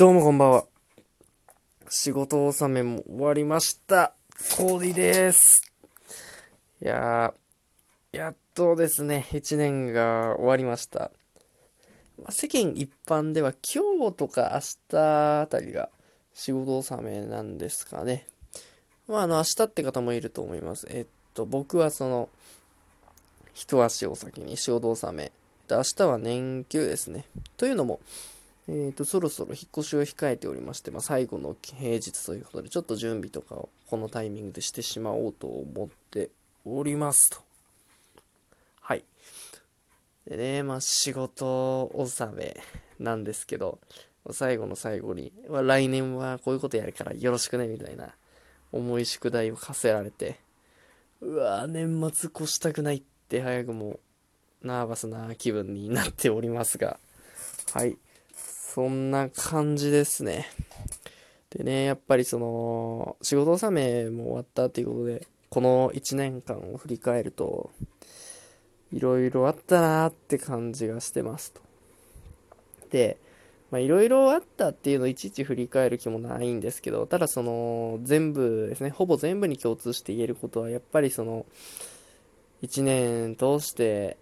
どうもこんばんは。仕事納めも終わりました。氷です。いやー、やっとですね、1年が終わりました。世間一般では今日とか明日あたりが仕事納めなんですかね。明日って方もいると思います。僕は一足お先に仕事納め。明日は年休ですね。というのも、そろそろ引っ越しを控えておりまして、最後の平日ということで、ちょっと準備とかをこのタイミングでしてしまおうと思っておりますと。はい。でね、仕事納めなんですけど、最後の最後に、来年はこういうことやるからよろしくね、みたいな重い宿題を課せられて、年末越したくないって早くもナーバスな気分になっておりますが、はい。そんな感じですね。でね、やっぱり仕事納めも終わったということで、この1年間を振り返ると、いろいろあったなーって感じがしてますと。で、いろいろあったっていうのをいちいち振り返る気もないんですけど、ただ全部ですね、ほぼ全部に共通して言えることは、やっぱり1年通して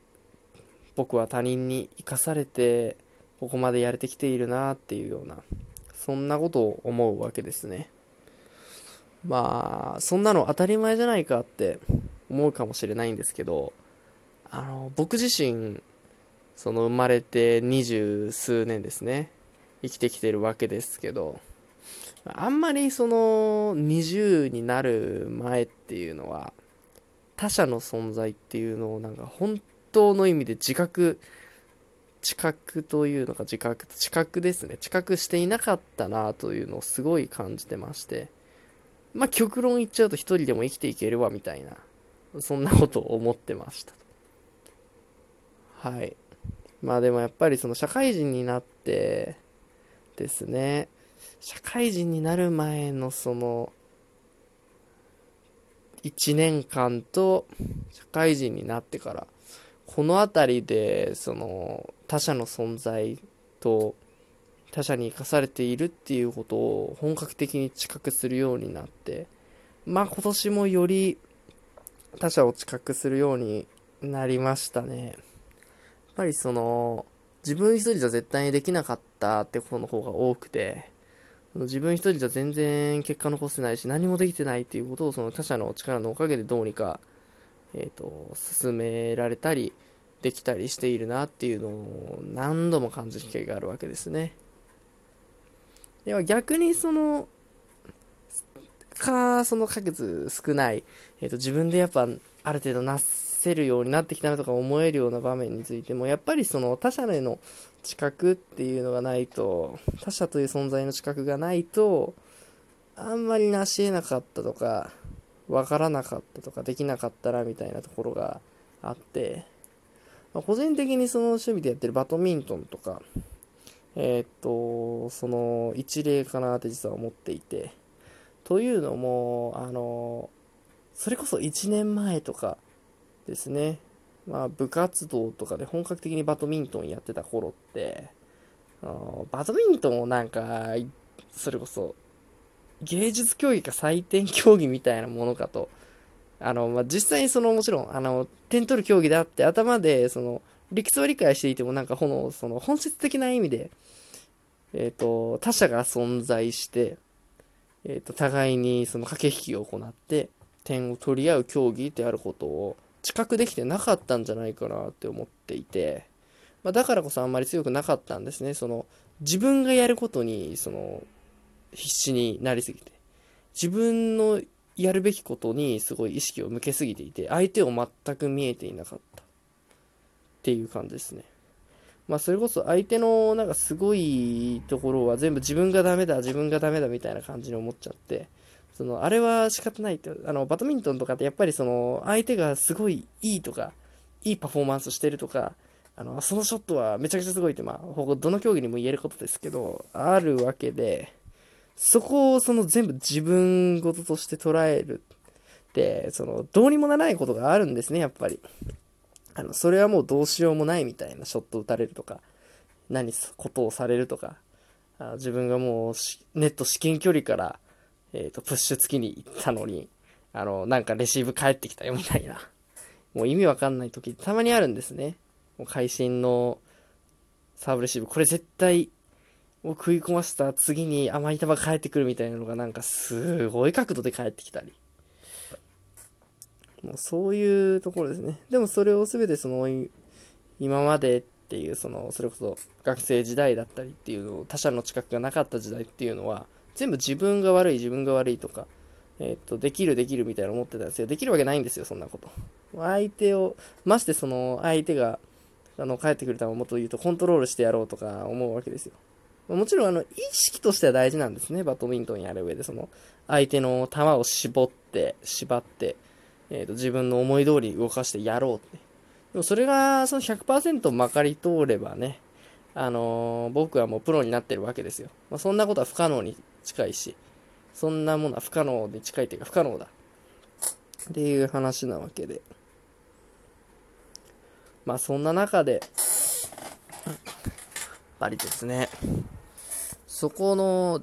僕は他人に生かされて、ここまでやれてきているなっていうような、そんなことを思うわけですね。そんなの当たり前じゃないかって思うかもしれないんですけど、僕自身、生まれて20数年ですね、生きてきてるわけですけど、あんまり20になる前っていうのは、他者の存在っていうのを本当の意味で知覚していなかったなというのをすごい感じてまして、極論言っちゃうと一人でも生きていけるわみたいな、そんなことを思ってました。はい。でもやっぱり社会人になってですね、社会人になる前の1年間と社会人になってから、このあたりで他者の存在と他者に生かされているっていうことを本格的に知覚するようになって、今年もより他者を知覚するようになりましたね。やっぱり自分一人じゃ絶対にできなかったってことの方が多くて、自分一人じゃ全然結果残せないし何もできてないっていうことを他者の力のおかげでどうにか進められたりできたりしているなっていうのを何度も感じる機会があるわけですね。では逆に可決少ない、自分でやっぱある程度なせるようになってきたなとか思えるような場面についても、やっぱり他者への知覚っていうのがないと、他者という存在の知覚がないとあんまり成し得なかったとかわからなかったとかできなかったらみたいなところがあって、個人的に趣味でやってるバドミントンとか、一例かなって実は思っていて、というのもそれこそ1年前とかですね、部活動とかで本格的にバドミントンやってた頃って、バドミントンをそれこそ芸術競技か採点競技みたいなものかと、実際にもちろん点取る競技だって頭で理屈を理解していても、本質的な意味で他者が存在して互いに駆け引きを行って点を取り合う競技であることを知覚できてなかったんじゃないかなって思っていて、だからこそあんまり強くなかったんですね。自分がやることに必死になりすぎて、自分のやるべきことにすごい意識を向けすぎていて、相手を全く見えていなかったっていう感じですね。それこそ相手のすごいところは全部自分がダメだみたいな感じに思っちゃって、あれは仕方ないって、バドミントンとかってやっぱり相手がすごいいいとかいいパフォーマンスしてるとか、そのショットはめちゃくちゃすごいってどの競技にも言えることですけどあるわけで、そこを全部自分事として捉えるって、どうにもならないことがあるんですね、やっぱり。それはもうどうしようもないみたいな、ショット打たれるとか、ことをされるとか、自分がもうネット至近距離から、プッシュ付きに行ったのに、なんかレシーブ返ってきたよみたいな、もう意味わかんない時たまにあるんですね。もう会心のサーブレシーブ、これ絶対を食い込ませた次に甘い球が返ってくるみたいなのが、なんかすごい角度で返ってきたり、もうそういうところですね。でもそれを全てその今までっていう、それこそ学生時代だったりっていうのを、他者の知覚がなかった時代っていうのは、全部自分が悪いとか、できるみたいな思ってたんですよ。できるわけないんですよ、そんなこと。相手をまして、相手が返ってくる球をもっと言うとコントロールしてやろうとか思うわけですよ。もちろん意識としては大事なんですね、バドミントンやる上で。相手の球を縛って、自分の思い通り動かしてやろうって。でもそれが100% まかり通ればね、僕はもうプロになってるわけですよ。そんなことは不可能に近いし、そんなものは不可能だっていう話なわけで、そんな中でやっぱりですね、そこの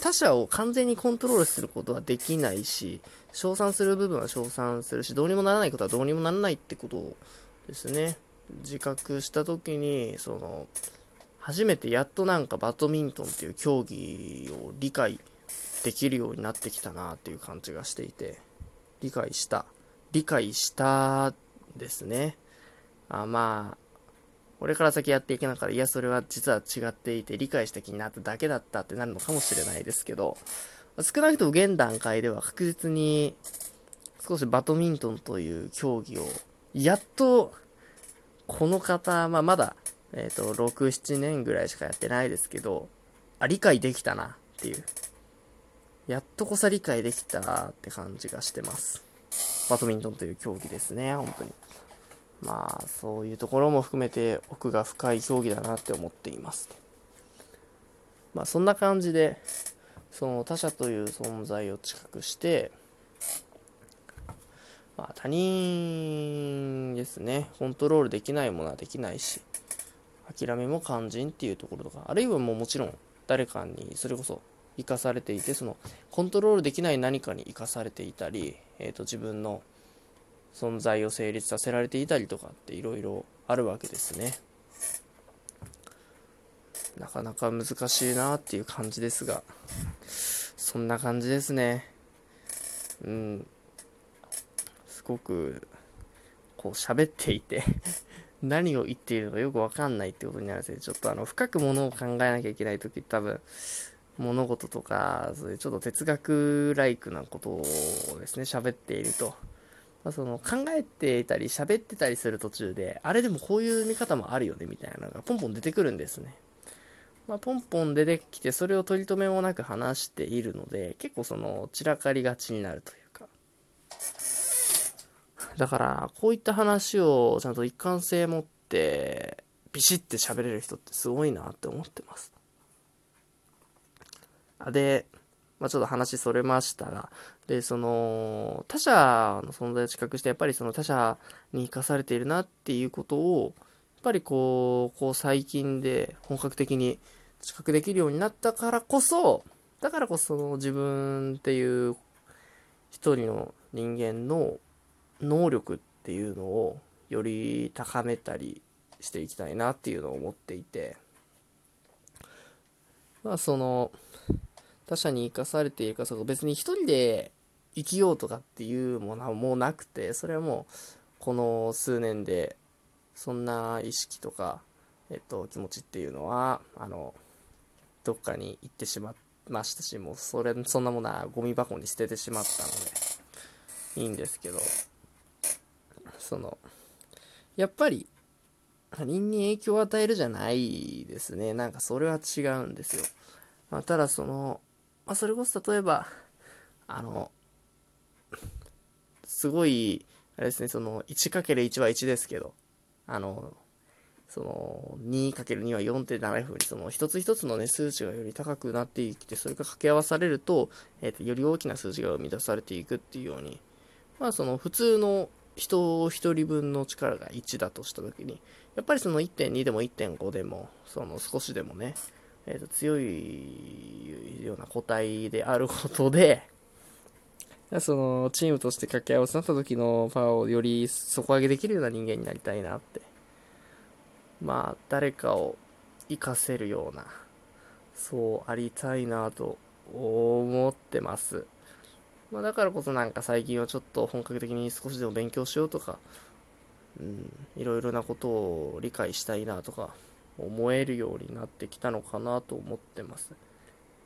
他者を完全にコントロールすることはできないし、称賛する部分は称賛するし、どうにもならないことはどうにもならないってことをですね、自覚したときに、初めてやっとなんかバドミントンっていう競技を理解できるようになってきたなっていう感じがしていて、理解したですね。これから先やっていけながら、いやそれは実は違っていて理解した気になっただけだったってなるのかもしれないですけど、少なくとも現段階では確実に少しバドミントンという競技をやっとこの方、まだ、6、7年ぐらいしかやってないですけど、理解できたなっていう、やっとこそ理解できたって感じがしてます。バドミントンという競技ですね、本当に。そういうところも含めて奥が深い競技だなって思っています。そんな感じで、他者という存在を知覚して、他人ですね、コントロールできないものはできないし、諦めも肝心っていうところとか、あるいはもちろん誰かにそれこそ生かされていて、コントロールできない何かに生かされていたり、自分の存在を成立させられていたりとかっていろいろあるわけですね。なかなか難しいなっていう感じですが、そんな感じですね。すごく喋っていて何を言っているのかよくわかんないってことになるので、ちょっと深くものを考えなきゃいけないとき、多分物事とかそういうちょっと哲学ライクなことをですね喋っていると、考えていたり喋ってたりする途中で、あれでもこういう見方もあるよねみたいなのがポンポン出てくるんですね。ポンポン出てきて、それを取り留めもなく話しているので、結構散らかりがちになるというか、だからこういった話をちゃんと一貫性持ってビシッて喋れる人ってすごいなって思ってます。で、ちょっと話それましたが、で、他者の存在を知覚して、やっぱり他者に生かされているなっていうことを、やっぱりこう最近で本格的に知覚できるようになったからこそ、自分っていう一人の人間の能力っていうのをより高めたりしていきたいなっていうのを思っていて、他者に生かされているか、別に一人で生きようとかっていうものはもうなくて、それはもうこの数年でそんな意識とか、気持ちっていうのはどっかに行ってしまいましたし、もうそんなものはゴミ箱に捨ててしまったのでいいんですけど、やっぱり他人に影響を与えるじゃないですね、なんかそれは違うんですよ。ただそれこそ例えばすごいあれですね、1×1 は1ですけど、2×2 は 4.7 ふうに一つ一つのね数値がより高くなってきて、それが掛け合わされると、より大きな数字が生み出されていくっていうように、普通の人一人分の力が1だとしたときに、やっぱり1.2 でも 1.5 でも少しでもね、強いような個体であることで、そのチームとして掛け合わせになった時のパワーをより底上げできるような人間になりたいなって、まあ誰かを生かせるような、そうありたいなと思ってます。まあ、だからこそなんか最近はちょっと本格的に少しでも勉強しようとか、いろいろなことを理解したいなとか思えるようになってきたのかなと思ってます。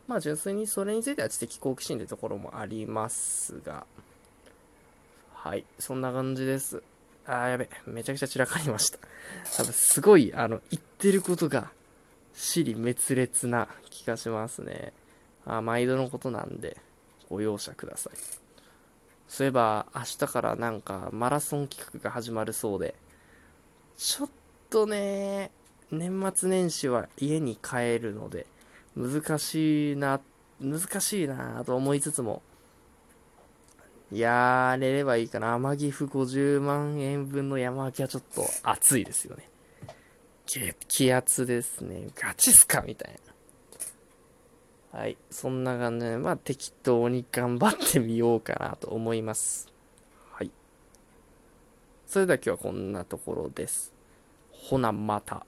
まあ純粋にそれについては知的好奇心というところもありますが、はい、そんな感じです。やべ、めちゃくちゃ散らかりました。多分すごい言ってることが支離滅裂な気がしますね。毎度のことなんでご容赦ください。そういえば明日からなんかマラソン企画が始まるそうで、ちょっとね年末年始は家に帰るので難しいなと思いつつも、やれればいいかな。天城府50万円分の山分けはちょっと暑いですよね。気圧ですね。ガチっすかみたいな。はい、そんな感じで、まあ適当に頑張ってみようかなと思います。はい。それでは今日はこんなところです。ほなまた。